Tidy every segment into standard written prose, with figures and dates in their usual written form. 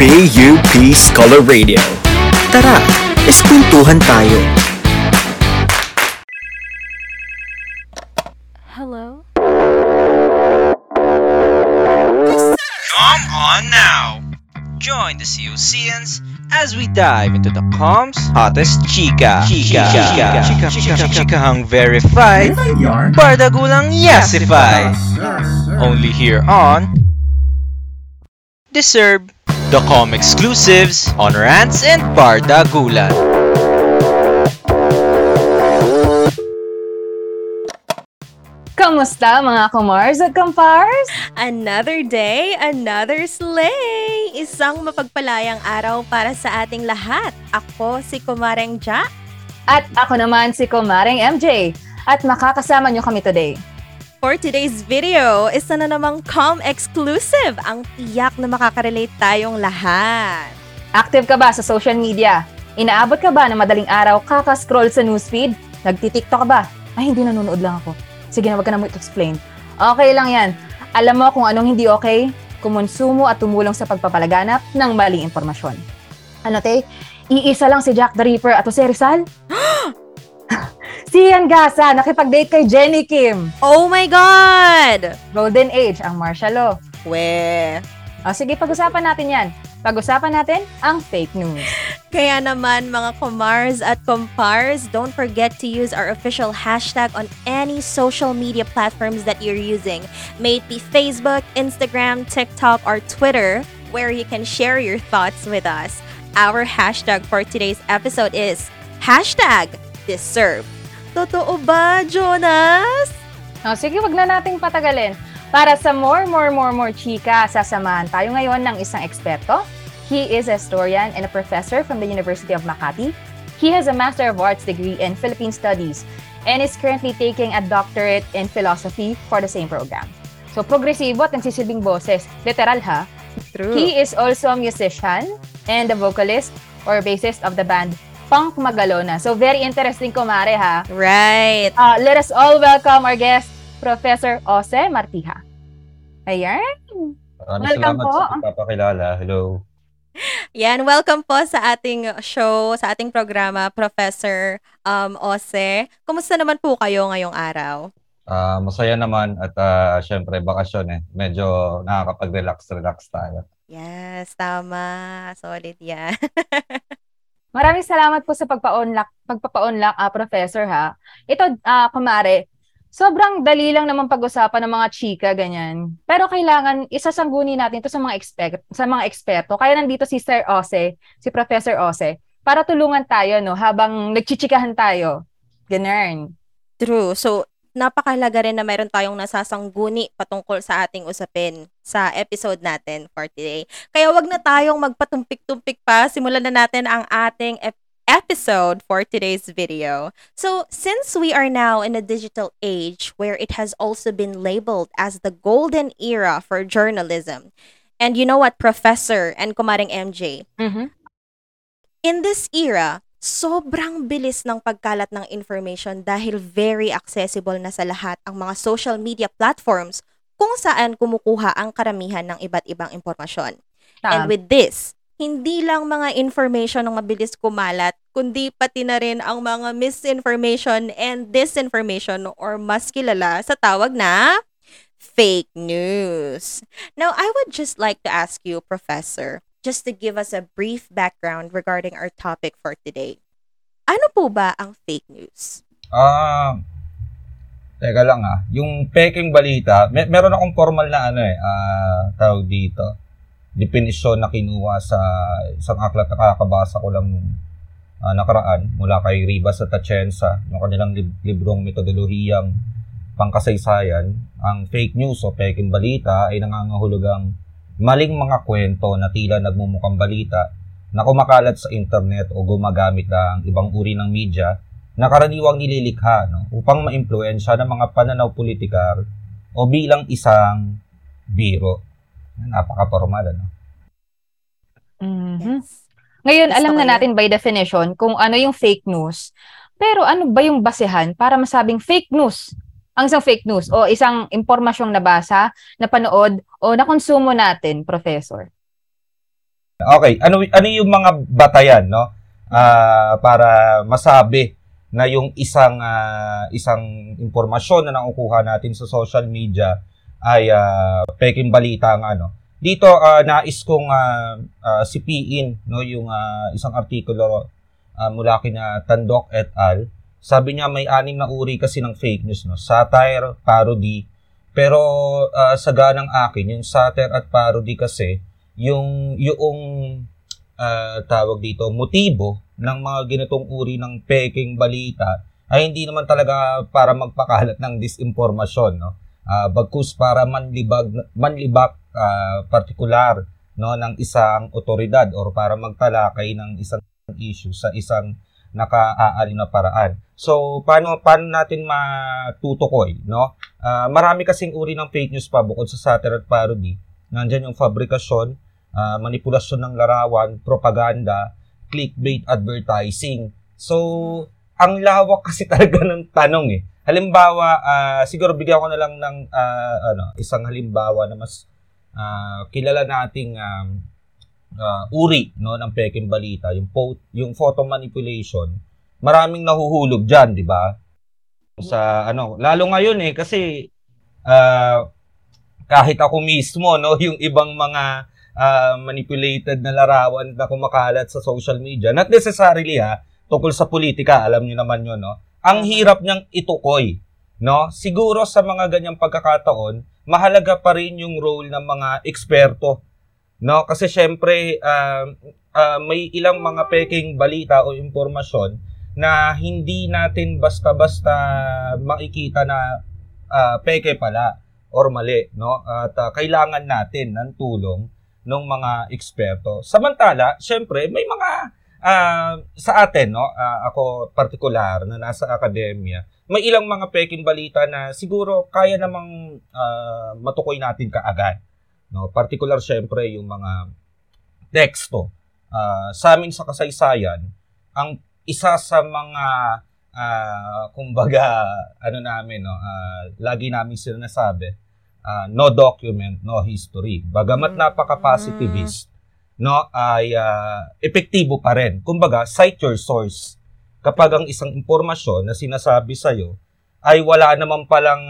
PUP Scholar Radio. Tara, eskwentuhan tayo. Hello? Come on now! Join the COCNs as we dive into the comms hottest chikahang verified, bardagulang yasified. Only here on D'Cerb, the com exclusives on rants and bardagulan. Kamusta mga kumars at kumpars? Another day, another slay! Isang mapagpalayang araw para sa ating lahat. Ako si Kumareng Ja. At ako naman si Kumareng MJ. At makakasama nyo kami today. For today's video, isa na namang com exclusive. Ang tiyak na makakarelate tayong lahat. Active ka ba sa social media? Inaabot ka ba na madaling araw kakascroll sa newsfeed? Nagti-TikTok ka ba? Ay, hindi, nanonood lang ako. Sige na, wag ka na mo explain. Okay lang yan. Alam mo kung anong hindi okay? Kumonsumo at tumulong sa pagpapalaganap ng maling impormasyon. Ano, te? Iisa lang si Jack the Ripper at Jose Rizal? Si Ian Gasa, nakipag-date kay Jenny Kim. Oh my God! Golden Age ang martial law. Weh. O sige, pag-usapan natin yan. Pag-usapan natin ang fake news. Kaya naman mga kumars at kumpars, don't forget to use our official hashtag on any social media platforms that you're using. May it be Facebook, Instagram, TikTok, or Twitter, where you can share your thoughts with us. Our hashtag for today's episode is hashtag D'Cerb. Totoo ba, Jonas? O sige, wag na nating patagalin. Para sa more chika, sasamahan tayo ngayon ng isang eksperto. He is a historian and a professor from the University of Makati. He has a Master of Arts degree in Philippine Studies and is currently taking a doctorate in philosophy for the same program. So, progresibo at nagsisilbing boses. Literal, ha? True. He is also a musician and a vocalist or bassist of the band Punk Magalona. So, very interesting, kumare, ha? Right. Let us all welcome our guest, Professor Jose Martija. Ayan. Welcome po. Salamat sa pagpapakilala. Hello. Yan, welcome po sa ating show, sa ating programa, Professor Jose. Kumusta naman po kayo ngayong araw? Masaya naman at syempre bakasyon eh. Medyo nakakapag-relax tayo. Yes, tama. Solid yan. Maraming salamat po sa pagpapa-unlock Professor ha. Ito, kumare, sobrang dali lang naman pag-usapan ng mga chika, ganyan. Pero kailangan isasanggunin natin ito sa mga eksperto. Kaya nandito si Sir Jose, si Professor Jose, para tulungan tayo no, habang nagchichikahan tayo. Ganyan. True. So, napakahalaga rin na mayroon tayong nasasangguni patungkol sa ating usapin sa episode natin for today. Kaya wag na tayong magpatumpik-tumpik pa. Simulan na natin ang ating episode for today's video. So, since we are now in a digital age where it has also been labeled as the golden era for journalism, and you know what, Professor and Kumareng MJ, in this era, sobrang bilis ng pagkalat ng information dahil very accessible na sa lahat ang mga social media platforms kung saan kumukuha ang karamihan ng iba't ibang impormasyon. And with this, hindi lang mga information ang mabilis kumalat, kundi pati na rin ang mga misinformation and disinformation or mas kilala sa tawag na fake news. Now, I would just like to ask you, Professor, just to give us a brief background regarding our topic for today. Ano po ba ang fake news? Teka lang ah, yung peking balita, meron akong formal na tawag dito. Definisyon na kinuha sa isang aklat na kakabasa ko lang nakaraan mula kay Rivas Atacienza, yung kanilang librong metodologyang pangkasaysayan. Ang fake news o peking balita ay nangangahulugang maling mga kwento na tila nagmumukhang balita na kumakalat sa internet o gumagamit ng ibang uri ng media na karaniwang nililikha no, upang maimpluwensya ng mga pananaw politikal o bilang isang biro. Napaka-formal, ano? Mm-hmm. Ngayon, alam na natin by definition kung ano yung fake news. Pero ano ba yung basehan para masabing fake news? Ang isang fake news o isang impormasyong nabasa, napanood o nakonsumo natin, Professor? Okay, ano yung mga batayan, no? Para masabi na yung isang impormasyon na nakukuha natin sa social media ay peking balita nga, no? Dito nais kong sipiin, no, yung isang artikulo mula kina Tandoc et al. Sabi niya may 6 na uri kasi ng fake news, no? Satire, parody. Pero sa ganang akin, yung satire at parody kasi yung tawag dito, motibo ng mga ganitong uri ng peking balita ay hindi naman talaga para magpakalat ng disinformasyon, no? Bagkus para manlibak partikular, no, ng isang otoridad or para magtalakay ng isang issue sa isang naka-aari na paraan. So, paano natin matutukoy, no? Marami kasing uri ng fake news pa bukod sa satire at parody. Nandiyan yung fabrikasyon, manipulasyon ng larawan, propaganda, clickbait advertising. So, ang lawak kasi talaga ng tanong eh. Halimbawa, siguro bigyan ko na lang ng isang halimbawa na mas kilala nating uri, no, ng peking balita, yung photo manipulation. Maraming nahuhulog diyan, di ba? Sa lalo ngayon eh kasi kahit ako mismo, no, yung ibang mga manipulated na larawan na kumakalat sa social media. Not necessarily tungkol sa politika, alam niyo naman 'yon, no. Ang hirap niyang itukoy, no. Siguro sa mga ganyang pagkakataon, mahalaga pa rin yung role ng mga eksperto, no, kasi syempre may ilang mga peking balita o impormasyon na hindi natin basta-basta makikita na peke pala or mali, no. At kailangan natin ng tulong ng mga eksperto. Samantala, syempre, may mga sa atin, no, ako partikular na nasa akademya, may ilang mga peking balita na siguro kaya namang matukoy natin kaagad, no. Partikular, syempre, yung mga teksto. Sa amin sa kasaysayan, ang isa sa mga namin, no, lagi namin sinasabi, no document, no history. Bagamat napaka-positivist, no, ay epektibo pa rin. Kumbaga, cite your source. Kapag ang isang impormasyon na sinasabi sa'yo ay wala naman palang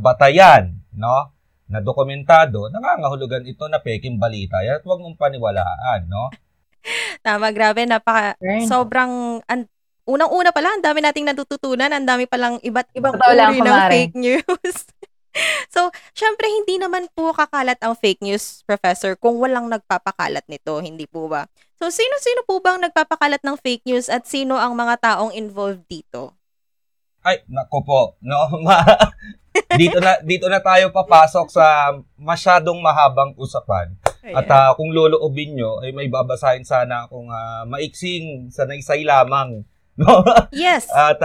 batayan, no, na dokumentado, nangangahulugan ito na peking balita. At huwag mong paniwalaan, no? Tama, grabe. Sobrang... Unang-una pala, ang dami nating natututunan. Ang dami palang iba't ibang uri ng fake news. So, syempre, hindi naman po kakalat ang fake news, Professor, kung walang nagpapakalat nito, hindi po ba? So, sino-sino po bang nagpapakalat ng fake news at sino ang mga taong involved dito? Ay, nako po. No, dito na tayo papasok sa masyadong mahabang usapan. Ayan. At kung loloobin nyo, ay may babasahin sana akong maiksing sanaysay lamang. No? Yes. At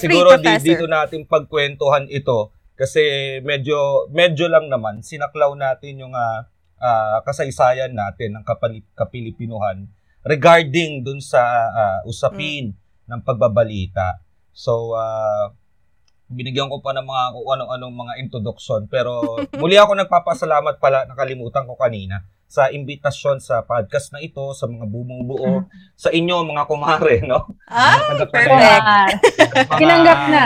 siguro dito natin pagkwentuhan ito. Kasi medyo lang naman sinaklaw natin yung kasaysayan natin ng Kapilipinuhan regarding dun sa usapin ng pagbabalita. So binigyan ko pa ng mga ano-anong mga introduction, pero muli ako nagpapasalamat pala, nakalimutan ko kanina, sa imbitasyon sa podcast na ito, sa mga bumubuo, sa inyo mga kumare, no? Ay, perfect. Kinanggap na.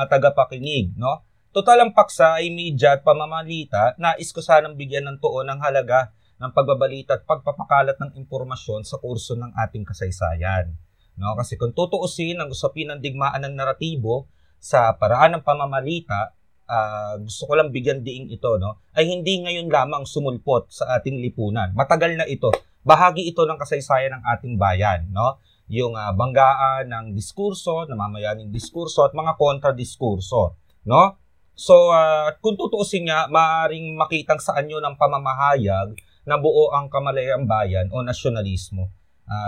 Tagapakinig, no? Total ang paksa ay media at pamamalita. Nais ko sanang bigyan ng tuon ang halaga ng pagbabalita at pagpapakalat ng impormasyon sa kurso ng ating kasaysayan, no? Kasi kung tutuusin ang usapin ng digmaan ng naratibo sa paraan ng pamamalita, gusto ko lang bigyan diing ito, no? Ay hindi ngayon lamang sumulpot sa ating lipunan. Matagal na ito. Bahagi ito ng kasaysayan ng ating bayan, no? Yung banggaan ng diskurso, namamayaning diskurso at mga kontra-diskurso, no? So, kung tutuusin niya, maaaring makitang saan yun ang pamamahayag na buo ang kamalayang bayan o nasyonalismo.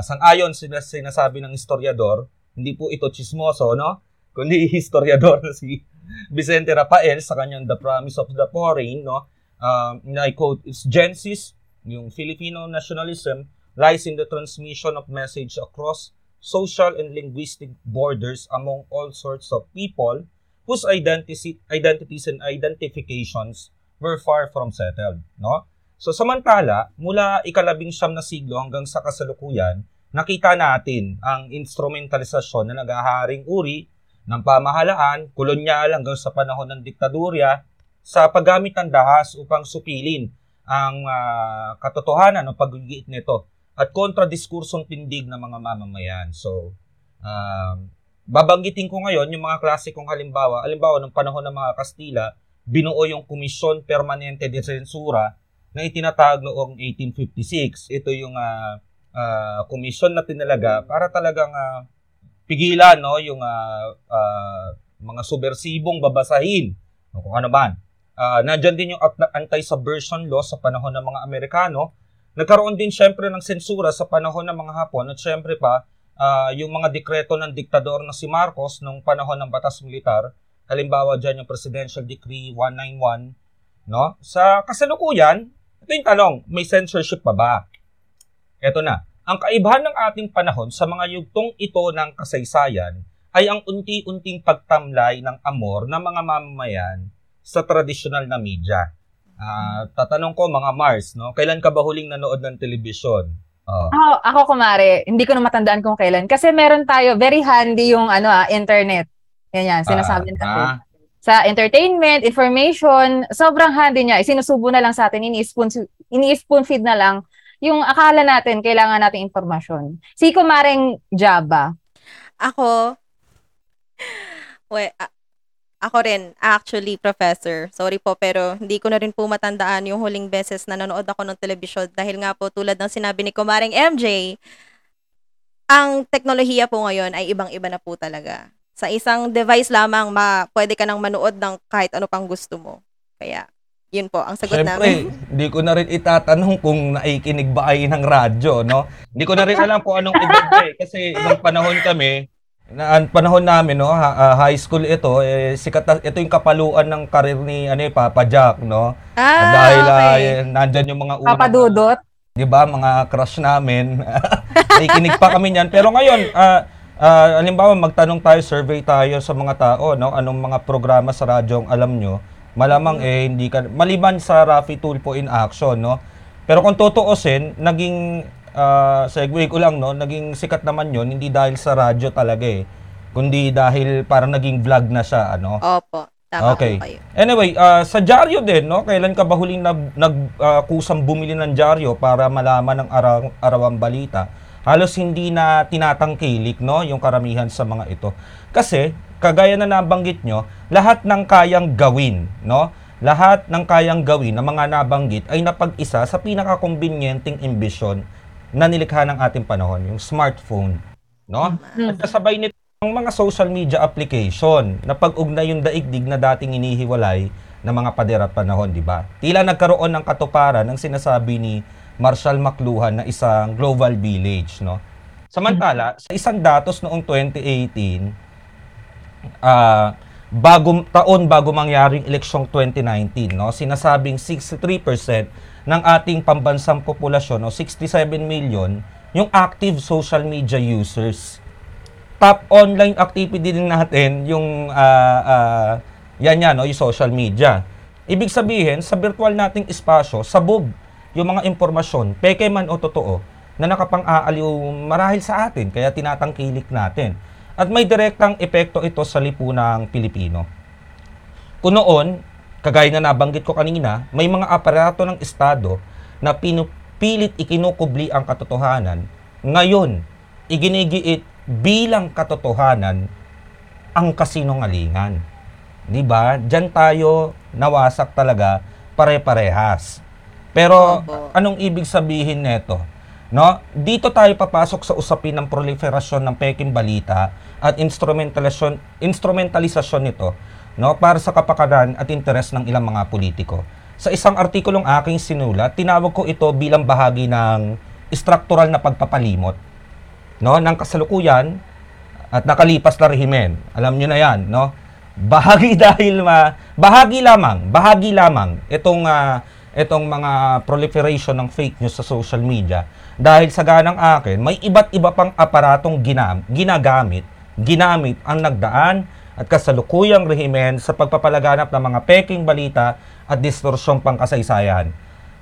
Sang-ayon sinasabi ng historiador, hindi po ito chismoso, no? Kundi historiador na si Vicente Rafael sa kanyang The Promise of the Foreign, no? I quote, its genesis, yung Filipino nationalism, lies in the transmission of message across social and linguistic borders among all sorts of people whose identities and identifications were far from settled, no? So samantala, mula ika-19 na siglo hanggang sa kasalukuyan, nakita natin ang instrumentalisasyon na naghaharing uri ng pamahalaan, kolonyal hanggang sa panahon ng diktadurya sa paggamit ng dahas upang supilin ang katotohanan o pagigiit nito at kontra-diskursong tindig ng mga mamamayan. So, babanggitin ko ngayon yung mga klasikong halimbawa. Halimbawa, ng panahon ng mga Kastila, binuo yung Comisión Permanente de Censura na itinatag noong 1856. Ito yung komisyon na tinalaga para talagang pigilan no yung mga subversibong babasahin o kung ano man. Nandiyan din yung anti-subversion law sa panahon ng mga Amerikano. Nagkaroon din syempre ng sensura sa panahon ng mga Hapon at syempre pa yung mga dekreto ng diktador na si Marcos nung panahon ng batas militar. Halimbawa dyan yung Presidential Decree 191. No? Sa kasalukuyan, ito yung tanong, may censorship pa ba? Ito na. Ang kaibahan ng ating panahon sa mga yugtong ito ng kasaysayan ay ang unti-unting pagtamlay ng amor ng mga mamamayan sa tradisyonal na media. Tatanong ko, mga Mars, no? Kailan ka ba huling nanood ng telebisyon? Ako, kumare, hindi ko na matandaan kung kailan. Kasi meron tayo, very handy yung internet. Yan, sinasabi natin. Sa entertainment, information, sobrang handy niya. Isinusubo na lang sa atin, ini-spoon feed na lang yung akala natin, kailangan natin informasyon. Si kumareng Java. Ako rin, actually, professor. Sorry po, pero hindi ko na rin po matandaan yung huling beses na nanood ako ng telebisyon dahil nga po, tulad ng sinabi ni kumareng MJ, ang teknolohiya po ngayon ay ibang-iba na po talaga. Sa isang device lamang, pwede ka nang manood ng kahit ano pang gusto mo. Kaya, yun po, ang sagot namin. Siyempre, hindi ko na rin itatanong kung naikinig ba ay ng radyo, no? Hindi ko na rin alam kung anong ibig kasi nung panahon kami, panahon namin, no, high school ito, ito yung kapaluan ng karir ni Papa Jack, no? Dahil nandyan yung mga unang... Papa Dudot? Di ba, mga crush namin. Naikinig pa kami niyan. Pero ngayon, halimbawa, magtanong tayo, survey tayo sa mga tao, no? Anong mga programa sa radyo ang alam nyo? Malamang hindi ka maliban sa Raffy Tulfo in Action, no? Pero kung totoosin, naging segue ko lang, no, naging sikat naman 'yon hindi dahil sa radyo talaga kundi dahil parang naging vlog na siya, ano. Opo, tama okay. Kayo. Anyway, sa dyaryo din, no, kailan ka ba huling nagkusang bumili ng dyaryo para malaman ang arawang balita? Halos hindi na tinatangkilik, no, yung karamihan sa mga ito. Kasi kagaya na nabanggit nyo, lahat ng kayang gawin, no? Lahat ng kayang gawin na mga nabanggit ay napag-isa sa pinaka-convenienteng imbisyon na nilikha ng ating panahon, yung smartphone, no? At kasabay nito ang mga social media application na pag-ugnay yung daigdig na dating inihiwalay ng mga paderang panahon, di ba? Tila nagkaroon ng katuparan ang sinasabi ni Marshall McLuhan na isang global village, no? Samantala, sa isang datos noong 2018, bago mangyaring eleksyong 2019, no, sinasabing 63% ng ating pambansang populasyon, no, 67 million, yung active social media users. Top online activity din natin yung yung social media. Ibig sabihin, sa virtual nating espasyo, sabog yung mga impormasyon, peke man o totoo, na nakapang-aaliw marahil sa atin, kaya tinatangkilik natin. At may direktang epekto ito sa lipunang Pilipino. Kung noon, kagaya na nabanggit ko kanina, may mga aparato ng Estado na pinupilit ikinukubli ang katotohanan. Ngayon, iginigiit bilang katotohanan ang kasinungalingan. Diba? Diyan tayo nawasak talaga pare-parehas. Pero anong ibig sabihin nito? No? Dito tayo papasok sa usapin ng proliferasyon ng peking balita at instrumentalisasyon nito, no, para sa kapakanan at interes ng ilang mga politiko. Sa isang artikulong aking sinulat, tinawag ko ito bilang bahagi ng struktural na pagpapalimot, no, ng kasalukuyan at nakalipas na rehimen. Alam niyo na 'yan, no? Bahagi lamang itong mga proliferation ng fake news sa social media. Dahil sa ganang akin, may iba't iba pang aparatong ginamit ang nagdaan at kasalukuyang rehimen sa pagpapalaganap ng mga peking balita at distorsyong pangkasaysayan.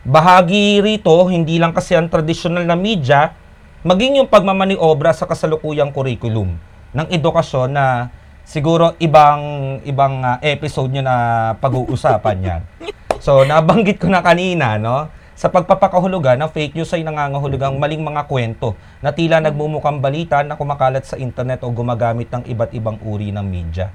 Bahagi rito, hindi lang kasi ang tradisyonal na media, maging yung pagmamaniobra sa kasalukuyang kurikulum ng edukasyon na siguro ibang episode nyo na pag-uusapan yan. So, nabanggit ko na kanina, no? Sa pagpapakahulugan, ang fake news ay nangangahulugang maling mga kwento na tila nagmumukhang balita na kumakalat sa internet o gumagamit ng iba't ibang uri ng media,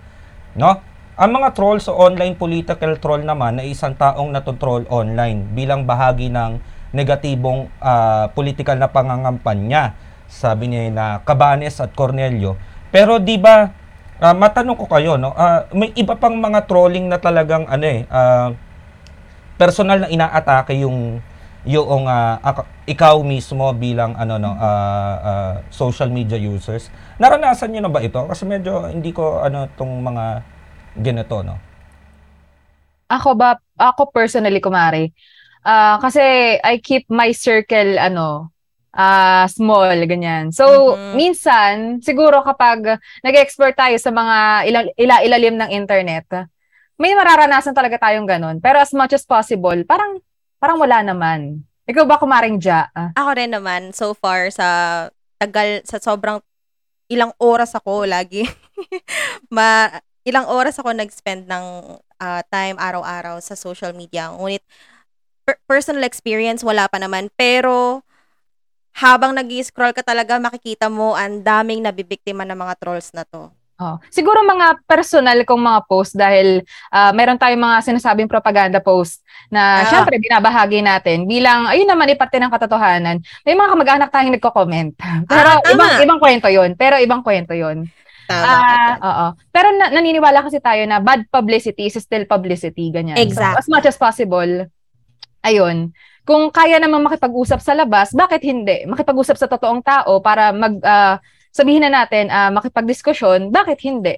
no? Ang mga trolls o online political troll naman ay isang taong natotroll online bilang bahagi ng negatibong political na pangangampanya, sabi niya na Cabanes at Cornelio. Pero di ba, matanong ko kayo, no? May iba pang mga trolling na talagang personal na inaatake yung ikaw mismo bilang social media users. Naranasan niyo na ba ito? Kasi medyo hindi ko tong mga ganito, no? Ako personally, kumare. Kasi I keep my circle small, ganyan. So, minsan, siguro kapag nag-explore tayo sa mga ilalim ng internet, may mararanasan talaga tayong ganun. Pero as much as possible, parang wala naman. Ikaw ba, kumaring Ja? Ako rin naman, so far, sa sobrang ilang oras ako lagi. Ilang oras ako nag-spend ng time araw-araw sa social media. Ngunit, personal experience, wala pa naman. Pero, habang nag-i-scroll ka talaga, makikita mo ang daming nabibiktima ng mga trolls na to. Oh. Siguro mga personal kong mga post dahil meron tayong mga sinasabing propaganda post na syempre binabahagi natin bilang, ayun naman, iparte ng katotohanan. May mga kamag-anak tayong nagko-comment. Pero ibang kwento yun. Pero naniniwala kasi tayo na bad publicity is still publicity, ganyan. Exactly. So, as much as possible, ayun. Kung kaya naman makipag-usap sa labas, bakit hindi? Makipag-usap sa totoong tao para sabihin na natin, makipag-diskusyon, bakit hindi?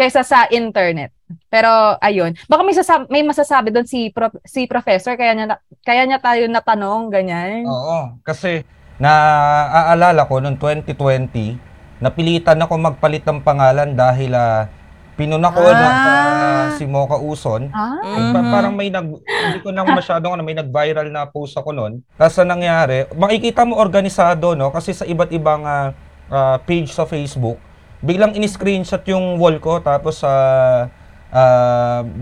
Kaysa sa internet. Pero, ayun. Baka may masasabi doon si Professor, kaya niya tayo natanong, ganyan. Oo, kasi naaalala ko noong 2020, napilitan ako magpalit ng pangalan dahil pinuna ko na si Mocha Uson. Parang may nag-viral na post ako noon. Tapos nangyari, makikita mo organisado, no? Kasi sa iba't ibang page sa Facebook, biglang in-screenshot yung wall ko tapos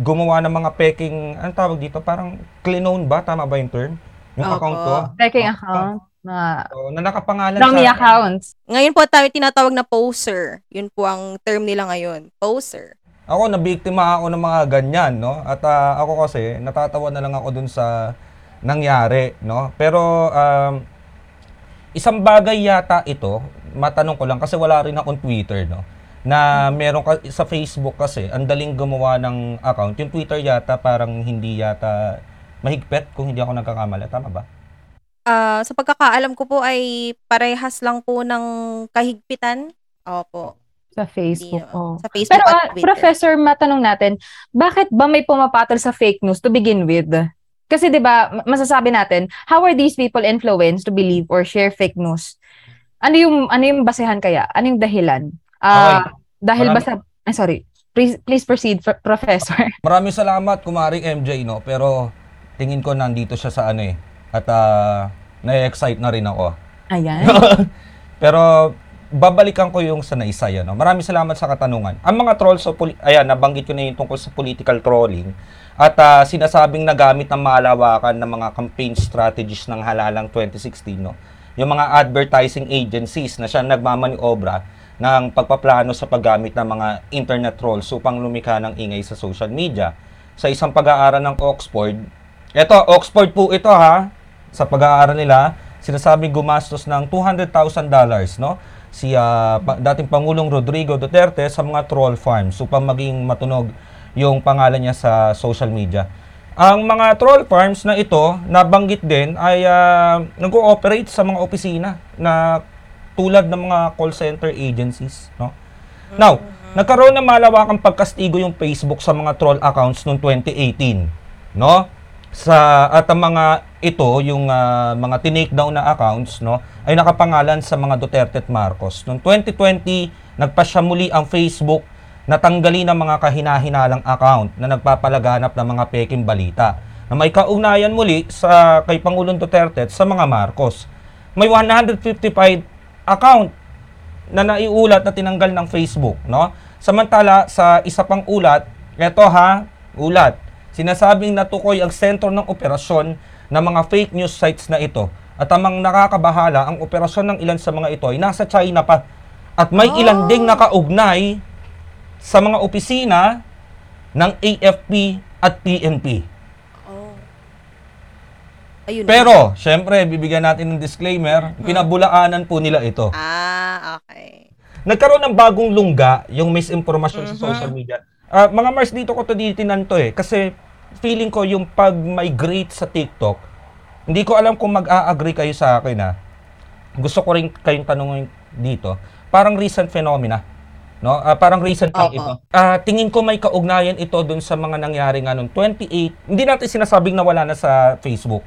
gumawa ng mga peking, anong tawag dito? Parang clone ba? Tama ba yung term? Yung account ko? Peking account. Na nakapangalan sa dummy accounts. Ngayon po tayo tinatawag na poser. Yun po ang term nila ngayon, poser. Ako, nabiktima ako ng mga ganyan, no? At ako kasi, natatawa na lang ako dun sa nangyari, no? Pero isang bagay yata ito, matanong ko lang kasi wala rin akong Twitter, no? Na meron sa Facebook kasi, ang daling gumawa ng account. Yung Twitter yata parang hindi yata mahigpit kung hindi ako nagkakamali, tama ba? Sa pagkakaalam ko po ay parehas lang po ng kahigpitan. Opo. Sa Facebook. Sa Facebook. Pero Professor, matanong natin, bakit ba may pumapatol sa fake news to begin with? Kasi 'di ba, masasabi natin, how are these people influenced to believe or share fake news? Ano yung basehan kaya? Ano yung dahilan? Okay. Dahil ba sa Please proceed, Professor. Maraming salamat, kumari MJ, no, pero tingin ko nandito siya sa at na-excite na rin ako. Ayan. Pero babalikan ko yung sa naisaya, no? Maraming salamat sa katanungan. Ang mga trolls, nabanggit ko na yung tungkol sa political trolling at sinasabing nagamit ng malawakan ng mga campaign strategies ng halalang 2016, no? Yung mga advertising agencies na siya nagmamaniobra ng pagpaplano sa paggamit ng mga internet trolls upang lumikha ng ingay sa social media. Sa isang pag-aaral ng Oxford po ito, ha? Sa pag-aaral nila, sinasabi gumastos ng $200,000, no? Si dating Pangulong Rodrigo Duterte sa mga troll farms upang maging matunog yung pangalan niya sa social media. Ang mga troll farms na ito, nabanggit din, ay nag-ooperate sa mga opisina na tulad ng mga call center agencies, no? Now, nagkaroon ng malawakang pagkastigo yung Facebook sa mga troll accounts noong 2018, no? At ang mga ito, yung mga tinake-down na accounts, no, ay nakapangalan sa mga Duterte at Marcos. Noong 2020, nagpasya muli ang Facebook na tanggalin ang mga kahinahinalang account na nagpapalaganap ng mga peking balita na may kaugnayan muli sa kay Pangulong Duterte sa mga Marcos. May 155 account na naiulat na tinanggal ng Facebook, no? Samantala sa isa pang ulat, eto ha, ulat. Sinasabing natukoy ang sentro ng operasyon ng mga fake news sites na ito. At amang nakakabahala, ang operasyon ng ilan sa mga ito ay nasa China pa. At may ilan ding nakaugnay sa mga opisina ng AFP at PNP. Pero, syempre, bibigyan natin ng disclaimer, pinabulaanan po nila ito. Okay. Nagkaroon ng bagong lungga yung misinformation sa social media. Mga Mars, dito ko ito ditinan to eh. Kasi feeling ko yung pag-migrate sa TikTok, hindi ko alam kung mag-a-agree kayo sa akin na gusto ko rin kayong tanongin dito. Parang recent phenomena. No? Parang recent lang ito. Tingin ko may kaugnayan ito dun sa mga nangyari nga noong 28. Hindi natin sinasabing nawala na sa Facebook.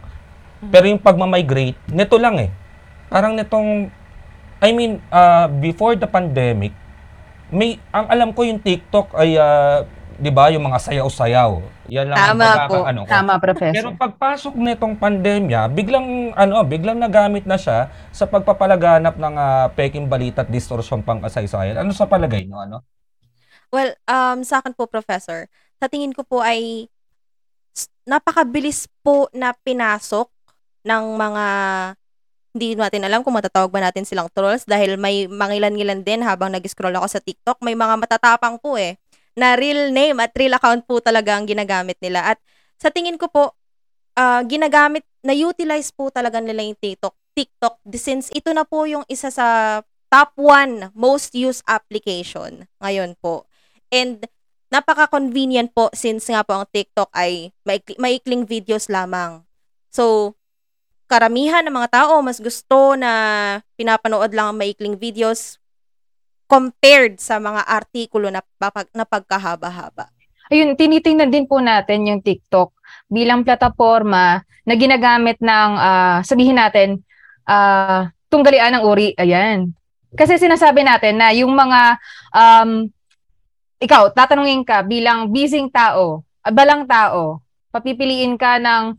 Pero yung pagmamigrate, neto lang eh. Parang netong, I mean, before the pandemic, ang alam ko yung TikTok ay, di ba, yung mga sayaw-sayaw. Yan lang ang tama, Professor. Pero pagpasok netong pandemya, biglang nagamit na siya sa pagpapalaganap ng peking balita at distorsyong pangkasaysayan. Ano sa palagay nyo? Ano? Well, sa akin po, Professor, sa tingin ko po ay napakabilis po na pinasok ng mga, hindi natin alam kung matatawag ba natin silang trolls dahil may mangilan-ngilan din habang nag-scroll ako sa TikTok. May mga matatapang po eh, na real name at real account po talaga ang ginagamit nila. At sa tingin ko po, na-utilize po talaga nila yung TikTok since ito na po yung isa sa top 1 most used application ngayon po. And napaka-convenient po since nga po ang TikTok ay maikling videos lamang. So, karamihan ng mga tao mas gusto na pinapanood lang ang maikling videos compared sa mga artikulo na pagkahaba-haba. Ayun, tinitingnan din po natin yung TikTok bilang plataforma na ginagamit ng, sabihin natin, tunggalian ng uri. Ayan. Kasi sinasabi natin na yung mga, ikaw, tatanungin ka bilang busy tao, abalang tao, papipiliin ka ng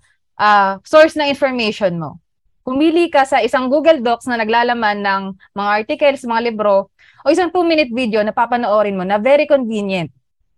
source ng information mo. Pumili ka sa isang Google Docs na naglalaman ng mga articles, mga libro, o isang 2-minute video na papanoorin mo na very convenient.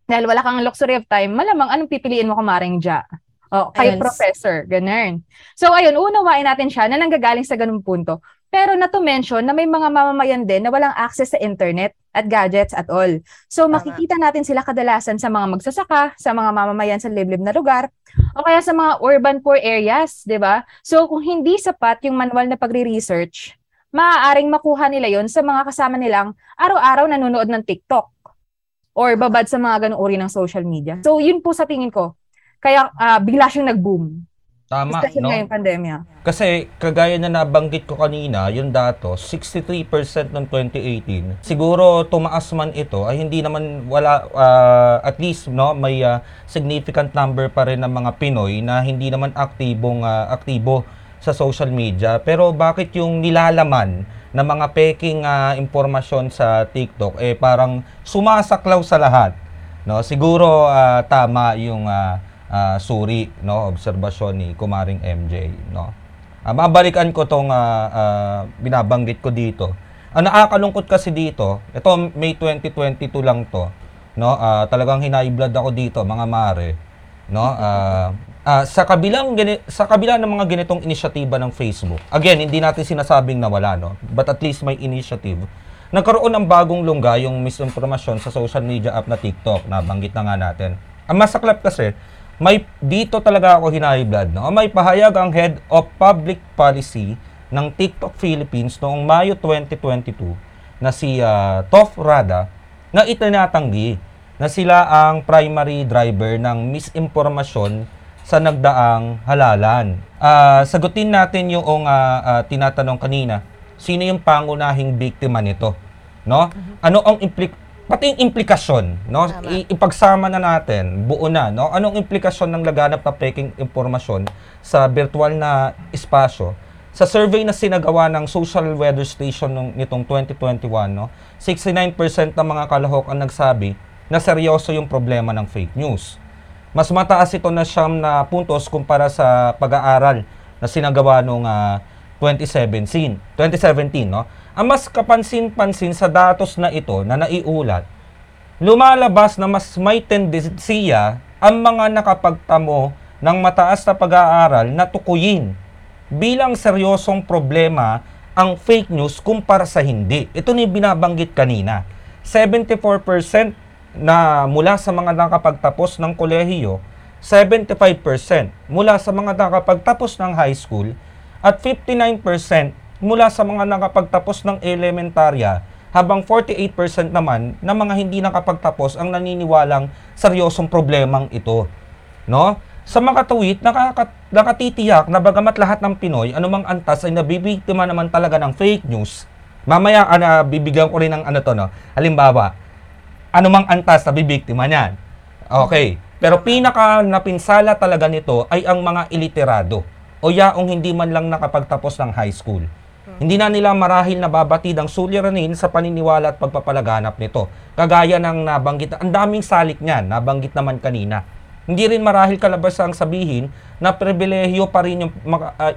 Dahil wala kang luxury of time, malamang anong pipiliin mo kumaring dya. O, kayo, Professor, ganun. So, ayun, unawain natin siya na nanggagaling sa ganung punto. Pero na to mention na may mga mamamayan din na walang access sa internet at gadgets at all. So, makikita natin sila kadalasan sa mga magsasaka, sa mga mamamayan sa liblib na lugar, o kaya sa mga urban poor areas, di ba? So, kung hindi sapat yung manual na pagre-research, maaaring makuha nila yon sa mga kasama nilang araw-araw nanonood ng TikTok or babad sa mga ganung uri ng social media. So, yun po sa tingin ko. Kaya bigla siyang nag-boom. Tama, especially no? Ngayong pandemya. Kasi kagaya na nabanggit ko kanina, yung dato, 63% ng 2018. Siguro tumaas man ito ay hindi naman wala, at least no, may significant number pa rin ng mga Pinoy na hindi naman aktibo sa social media. Pero bakit yung nilalaman na mga peking impormasyon sa TikTok eh parang sumasaklaw sa lahat, no? Siguro tama yung suri, no, obserbasyon ni Kumaring MJ, no. Mabalikan ko tong binabanggit ko dito. Ang nakakalungkot kasi dito, ito May 2022 lang to, no. Talagang hinaiblad ako dito, mga mare, no. Sa kabila ng mga ganitong inisyatiba ng Facebook. Again, hindi natin sinasabing nawala, no, but at least may initiative. Nagkaroon ng bagong lungga yung misinformasyon sa social media app na TikTok, nabanggit na nga natin. Ang masaklap kasi, may dito talaga ako hinahiblad, no? May pahayag ang Head of Public Policy ng TikTok Philippines noong Mayo 2022 na si Toph Rada na itinatanggi na sila ang primary driver ng misinformasyon sa nagdaang halalan. Sagutin natin yung tinatanong kanina, sino yung pangunahing biktima nito, no? Ano ang pati yung implikasyon, no? Ipagsama na natin, buo na, no? Anong implikasyon ng laganap na peking impormasyon sa virtual na espasyo? Sa survey na sinagawa ng Social Weather Station nitong 2021, no? 69% ng mga kalahok ang nagsabi na seryoso yung problema ng fake news. Mas mataas ito na 9 na puntos kumpara sa pag-aaral na sinagawa noong 2017, no? Ang mas kapansin-pansin sa datos na ito na naiulat, lumalabas na mas may tendensiya ang mga nakapagtamo ng mataas na pag-aaral na tukuyin bilang seryosong problema ang fake news kumpara sa hindi. Ito na yung binabanggit kanina. 74% na mula sa mga nakapagtapos ng kolehiyo, 75% mula sa mga nakapagtapos ng high school, at 59% mula sa mga nakapagtapos ng elementarya, habang 48% naman na mga hindi nakapagtapos ang naniniwalang seryosong problemang ito, no? Sa mga tuwid, nakatitiyak na bagamat lahat ng Pinoy, anumang antas ay nabibiktima naman talaga ng fake news. Mamaya, bibigyan ko rin ng ano to, no? Halimbawa, anumang antas nabibiktima niyan. Okay. Pero pinaka napinsala talaga nito ay ang mga iliterado o yaong hindi man lang nakapagtapos ng high school. Hindi na nila marahil nababatid ang suliranin sa paniniwala at pagpapalaganap nito. Kagaya ng nabanggit, ang daming salik niyan, nabanggit naman kanina. Hindi rin marahil kalabas ang sabihin na pribilehiyo pa rin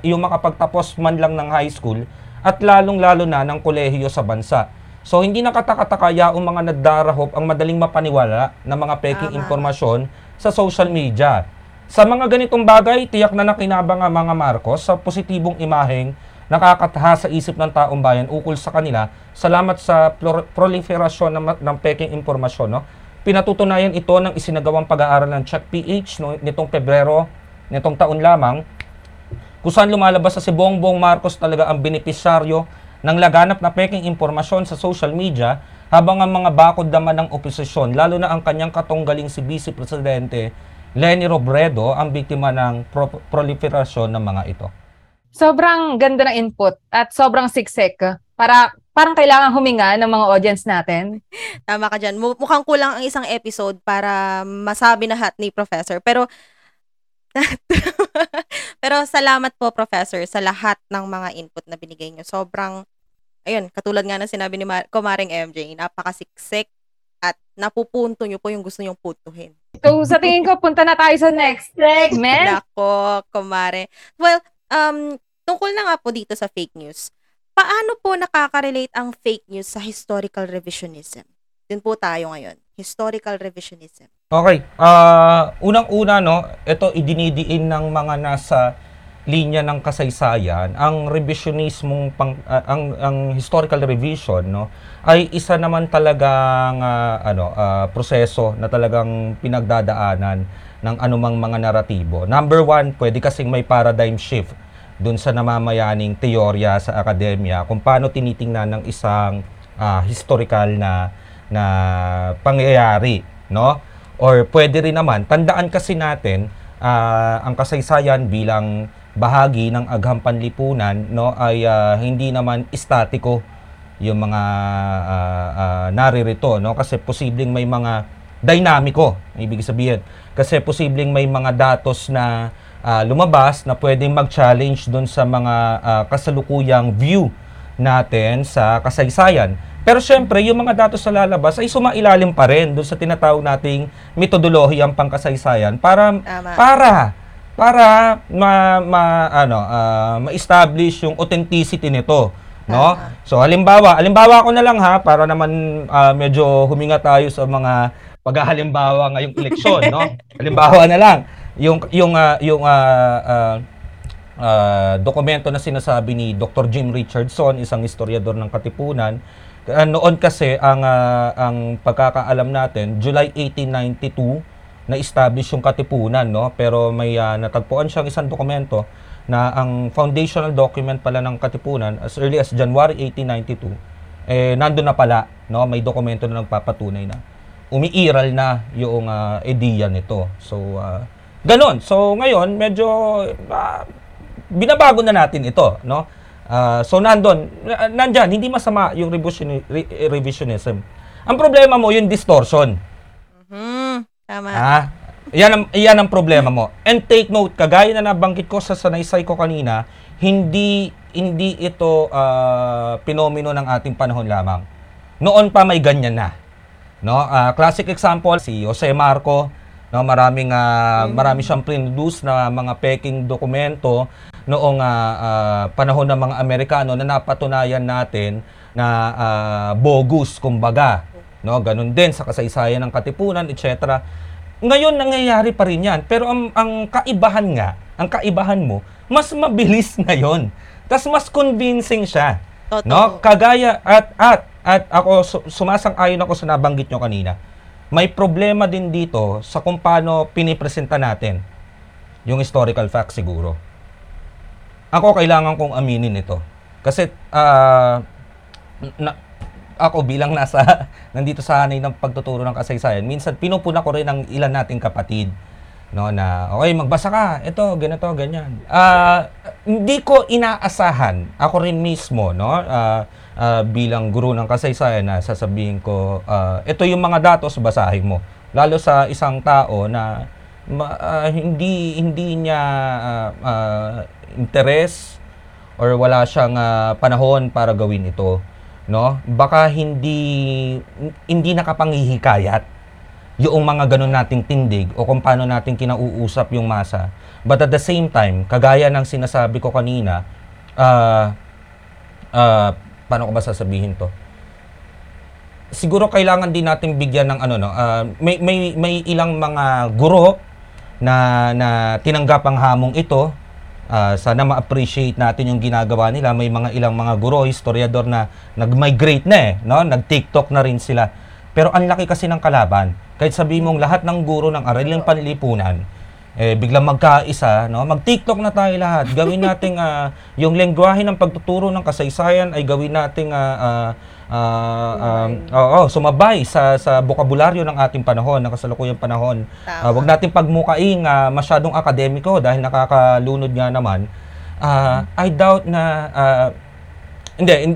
yung makapagtapos man lang ng high school at lalong-lalo na ng kolehiyo sa bansa. So, hindi nakatakatakaya ang mga nadarahop ang madaling mapaniwala na mga peking impormasyon sa social media. Sa mga ganitong bagay, tiyak na nakinabang ang mga Marcos sa positibong imaheng nakakataha sa isip ng taong bayan ukol sa kanila. Salamat sa proliferasyon ng peking impormasyon, no? Pinatutunayan ito ng isinagawang pag-aaral ng Check PH, no, nitong Pebrero, nitong taon lamang, kung saan lumalabas sa si Bongbong Marcos talaga ang benepisyaryo ng laganap na peking impormasyon sa social media, habang ang mga bakod naman ng oposisyon, lalo na ang kanyang katunggaling si Vice Presidente Lenny Robredo, ang biktima ng proliferasyon ng mga ito. Sobrang ganda ng input at sobrang siksik. Parang kailangan huminga ng mga audience natin. Tama ka dyan. Mukhang kulang ang isang episode para masabi lahat ni Professor. Pero salamat po, Professor, sa lahat ng mga input na binigay nyo. Sobrang, ayun, katulad nga na sinabi ni Kumaring MJ, napakasiksik at napupunto nyo po yung gusto nyong puntuhin. So, sa tingin ko, punta na tayo sa next segment. Nako, Kumare. Well, tungkol na nga po dito sa fake news. Paano po nakaka-relate ang fake news sa historical revisionism? Dun po tayo ngayon. Historical revisionism. Okay. Unang-una, no, ito idinidiin ng mga nasa linya ng kasaysayan. Ang revisionismong, ang historical revision, no, ay isa naman talagang proseso na talagang pinagdadaanan ng anumang mga naratibo. Number one, pwede kasing may paradigm shift doon sa namamayaning teorya sa akademya kung paano tinitingnan ng isang historical na pangyayari, no? Or pwede rin naman, tandaan kasi natin ang kasaysayan bilang bahagi ng agham panlipunan, no, ay hindi naman estatiko yung mga naririto, no, kasi posibleng may mga dinamiko, ibig sabihin kasi posibleng may mga datos na lumabas na pwedeng mag-challenge doon sa mga kasalukuyang view natin sa kasaysayan. Pero syempre, yung mga datos na lalabas ay sumailalim pa rin doon sa tinatawag nating metodolohiya ng pangkasaysayan para ma-establish yung authenticity nito, no? So halimbawa ko na lang, ha, para naman medyo huminga tayo sa mga paghalimbawa ngayong eleksyon, no? Halimbawa na lang yung dokumento na sinasabi ni Dr. Jim Richardson, isang historiador ng Katipunan. Noon kasi ang pagkakaalam natin, July 1892 na establish yung Katipunan, no? Pero may natagpuan siyang isang dokumento na ang foundational document pala ng Katipunan as early as January 1892 nandoon na pala, no? May dokumento na nagpapatunay na umiiral na yung ideya nito. So, ganon. So, ngayon, medyo binabago na natin ito, no? So, nandyan, hindi masama yung revisionism. Ang problema mo, yung distortion. Tama. Yan ang problema mo. And take note, kagaya na nabanggit ko sa sanaysay ko kanina, hindi ito pinomeno ng ating panahon lamang. Noon pa may ganyan na. No, classic example si Jose Marco No, marami siyang produce na mga peking dokumento noong panahon ng mga Amerikano na napatunayan natin na bogus kumbaga. No, ganun din sa kasaysayan ng Katipunan, etc. Ngayon nangyayari pa rin 'yan, pero ang kaibahan mo, mas mabilis ngayon. Tas mas convincing siya. Totoo. No, kagaya at ako sumasang-ayon ako sa nabanggit nyo kanina. May problema din dito sa kung paano pinipresenta natin yung historical facts siguro. Ako, kailangan kong aminin ito. Kasi ako bilang nandito sa hanay ng pagtuturo ng kasaysayan, minsan pinupuna ko rin ang ilan nating kapatid. No, na, okay, magbasa ka. Ito, ganito, ganyan. Hindi ko inaasahan. Ako rin mismo, no? Bilang guru ng kasaysayan, na sasabihin ko, ito yung mga datos, basahin mo. Lalo sa isang tao na hindi niya interes or wala siyang panahon para gawin ito. No? Baka hindi nakapanghihikayat yung mga ganun nating tindig o kung paano natin kinauusap yung masa. But at the same time, kagaya ng sinasabi ko kanina, paano ko ba sasabihin to? Siguro kailangan din natin bigyan ng may ilang mga guro na tinanggap ang hamong ito. Sana ma-appreciate natin yung ginagawa nila. May mga ilang mga guro, historiador na nag-migrate na no? Nag-TikTok na rin sila. Pero ang laki kasi ng kalaban. Kahit sabihin mong lahat ng guro ng Araling Panlipunan, biglang magkaisa, no? Mag-TikTok na tayo lahat. Gawin nating yung lengguwahe ng pagtuturo ng kasaysayan ay gawin nating sumabay sa bokabularyo ng ating panahon, ng kasalukuyang panahon. Huwag natin pagmukaing masyadong akademiko dahil nakakalunod nga naman. I doubt na... hindi,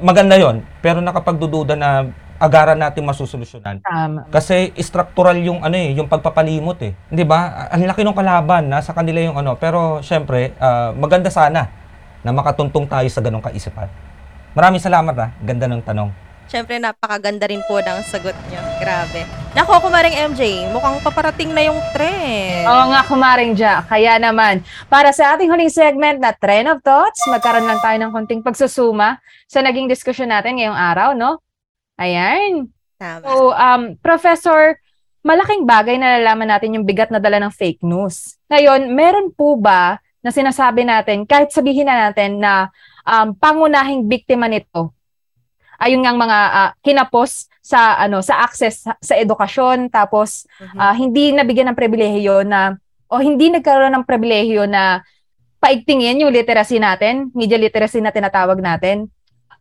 maganda yon, pero nakapagdududa na agaran natin masusolusyonan. Kasi structural yung yung pagpapalimot . 'Di ba? Ang laki ng kalaban, nasa kanila yung pero syempre, maganda sana na makatuntong tayo sa ganung kaisipan. Maraming salamat ganda ng tanong. Syempre napakaganda rin po ng sagot niyo. Grabe. Nako, kumaring MJ, mukhang paparating na yung trend. Oo nga, kumaring Ja. Kaya naman, para sa ating huling segment na Trend of Thoughts, magkaroon lang tayo ng konting pagsusuma sa naging diskusyon natin ngayong araw, no? Ayan. Tama. So, Professor, malaking bagay na nalalaman natin yung bigat na dala ng fake news. Ngayon, meron po ba na sinasabi natin, kahit sabihin na natin na pangunahing biktima nito, ayun nga mga kinapos sa access sa edukasyon, tapos hindi nabigyan ng pribilehiyo na, o hindi nagkaroon ng pribilehiyo na paigtingin yung literacy natin, media literacy na tinatawag natin.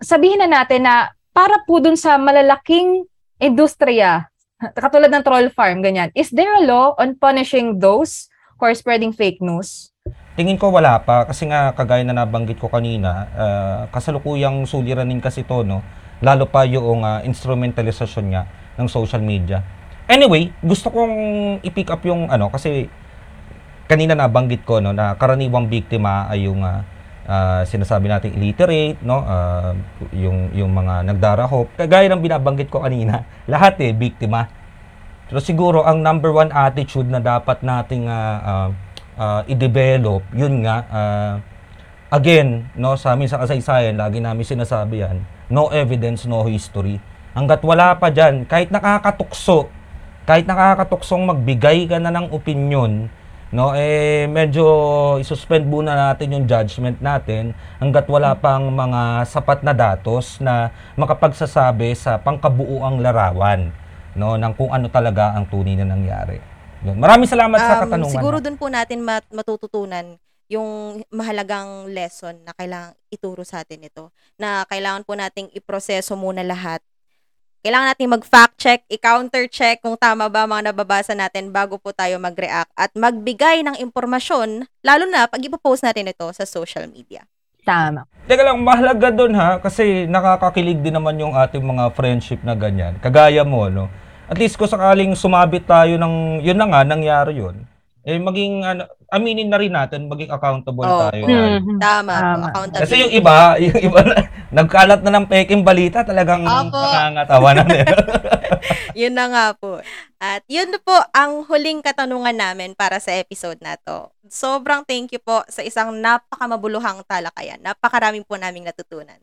Sabihin na natin na para po dun sa malalaking industriya, katulad ng troll farm, ganyan, is there a law on punishing those who are spreading fake news? Tingin ko wala pa, kasi nga kagaya na nabanggit ko kanina, kasalukuyang suliranin kasi ito, no? Lalo pa yung instrumentalisasyon nga ng social media. Anyway, gusto kong i-pick up yung kasi kanina nabanggit ko, no, na karaniwang biktima ay yung... sinasabi natin illiterate, no? Yung mga nagdarahop. Kagaya ng binabanggit ko kanina, lahat biktima. Pero siguro ang number one attitude na dapat nating i-develop, yun nga, again, no, sa amin sa kasaysayan, lagi namin sinasabi yan, no evidence, no history. Hanggat wala pa dyan, kahit nakakatuksong magbigay ka na ng opinion, no, medyo isuspend muna natin yung judgment natin hanggat wala pang mga sapat na datos na makapagsasabi sa pangkabuuang larawan, no, ng kung ano talaga ang tunay na nangyari. Maraming salamat sa katanungan. Siguro doon po natin matututunan yung mahalagang lesson na kailangang ituro sa atin ito, na kailangan po nating iproseso muna lahat. Kailangan natin mag-fact check, i-counter check kung tama ba mga nababasa natin bago po tayo mag-react at magbigay ng impormasyon, lalo na pag ipopost natin ito sa social media. Tama. Teka lang, mahalaga doon kasi nakakakilig din naman yung ating mga friendship na ganyan. Kagaya mo, no? At least kung sakaling sumabit tayo ng, yun na nga, nangyari yun, maging, aminin na rin natin, maging accountable tayo. Tama. Accountable. Kasi yung iba nagkalat na ng peking balita, talagang nakangatawa na. Yun na nga po. At yun na po ang huling katanungan namin para sa episode na to. Sobrang thank you po sa isang napakamabuluhang talakayan. Napakaraming po naming natutunan.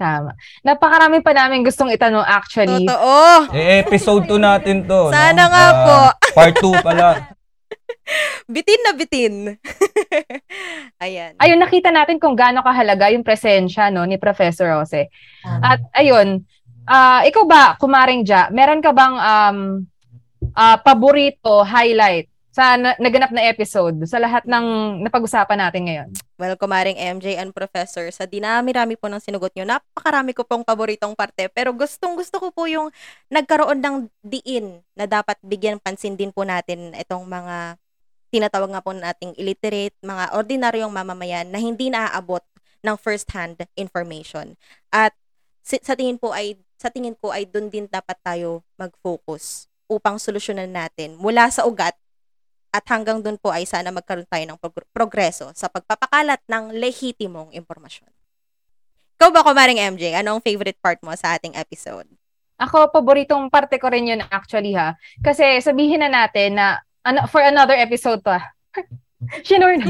Tama. Napakarami pa namin gustong itanong actually. Totoo. Eh, episode 2 natin to. Sana no? Nga po. Part 2 pala. Bitin na bitin. Ayan. Ayun, nakita natin kung gaano kahalaga yung presensya no, ni Professor Jose. At ayun, ikaw ba, Kumaring Ja, meron ka bang paborito, highlight sa naganap na episode sa lahat ng napag-usapan natin ngayon? Well, Kumaring MJ and Professor, sa dinami-rami po ng sinugot nyo, napakarami ko pong paboritong parte. Pero gustong-gusto ko po yung nagkaroon ng diin na dapat bigyan pansin din po natin itong mga tinatawag nga po nating illiterate, mga ordinaryong mamamayan na hindi naaabot ng first-hand information. At sa tingin ko ay doon din dapat tayo mag-focus upang solusyonan natin mula sa ugat. At hanggang doon po ay sana magkaroon tayo ng progreso sa pagpapakalat ng lehitimong impormasyon. Ikaw ba, Kumaring MJ? Anong favorite part mo sa ating episode? Ako, paboritong parte ko rin yun actually ha. Kasi sabihin na natin na for another episode to. Shinor na.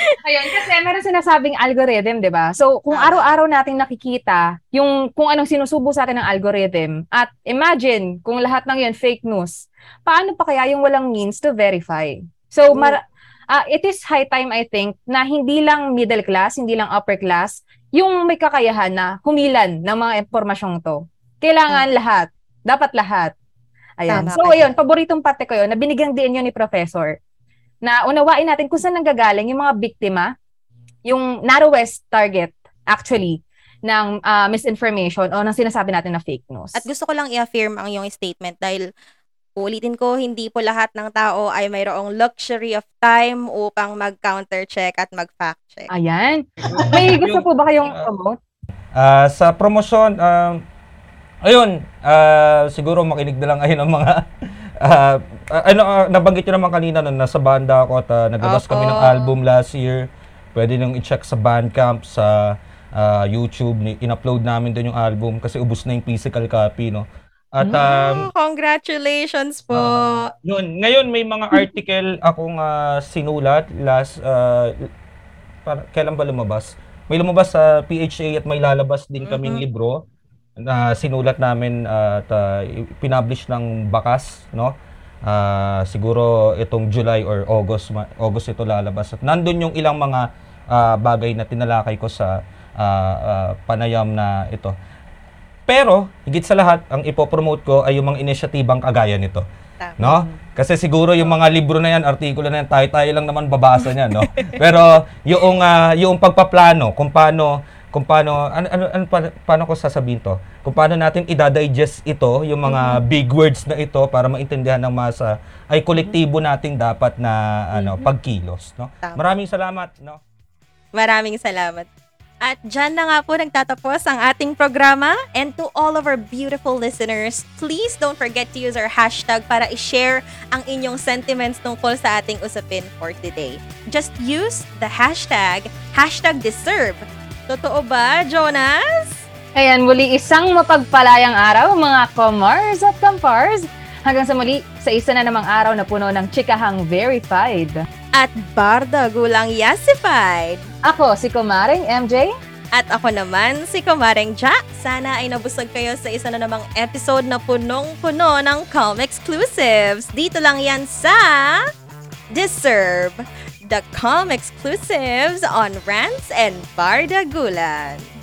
Ayun, kasi meron sinasabing algorithm, di ba? So, kung araw-araw nating nakikita yung kung anong sinusubo sa atin ng algorithm at imagine kung lahat ng yun fake news, paano pa kaya yung walang means to verify? So, it is high time, I think, na hindi lang middle class, hindi lang upper class, yung may kakayahan na humilan ng mga impormasyong to. Kailangan lahat. Dapat lahat. Ayan. Tama, so, ayun, paboritong parte ko yun, na binigyang din yun ni Professor, na unawain natin kung saan nanggagaling yung mga biktima, yung narrowest target, actually, ng misinformation o ng sinasabi natin na fake news. At gusto ko lang i-affirm ang iyong statement dahil ulitin ko, hindi po lahat ng tao ay mayroong luxury of time upang mag-counter-check at mag-fact-check. Ayan. May gusto po ba kayong promote? Sa promosyon, ayun, siguro makinig na lang ayun ang mga... nabanggit nyo naman kanina na nasa banda ako at naglabas kami ng album last year. Pwede nyo i-check sa Bandcamp, sa YouTube. In-upload namin doon yung album kasi ubos na yung physical copy, no? At congratulations po. Ngayon may mga article akong sinulat kailan ba lumabas? May lumabas sa PHA at may lalabas din kaming libro na sinulat namin at pinublish ng Bakas, no? Siguro itong July or August ito lalabas. At nandun yung ilang mga bagay na tinalakay ko sa panayam na ito. Pero higit sa lahat, ang ipopromote ko ay yung mga inisyatibang kagaya nito. No? Kasi siguro yung mga libro na yan, artikulo na yan, tayo-tayo lang naman babasa niyan, no? Pero yung pagpaplano kung paano ko sasabihin to? Kung paano natin i-digest ito, yung mga big words na ito para maintindihan ng masa ay kolektibo nating dapat na pagkilos, no? Tama. Maraming salamat, no? Maraming salamat. At dyan na nga po nagtatapos ang ating programa. And to all of our beautiful listeners, please don't forget to use our hashtag para i-share ang inyong sentiments tungkol sa ating usapin for today. Just use the hashtag D'Cerb. Totoo ba, Jonas? Ayan, muli isang mapagpalayang araw, mga Comars at Compars. Hanggang sa muli, sa isa na namang araw na puno ng chikahang verified. At barda gulang yasified. Ako si Kumaring MJ. At ako naman si Kumaring Jack. Sana ay nabusog kayo sa isa na namang episode na punong-puno ng Com Exclusives. Dito lang yan sa D'Cerb, the Com Exclusives on Rants and Bardagulan.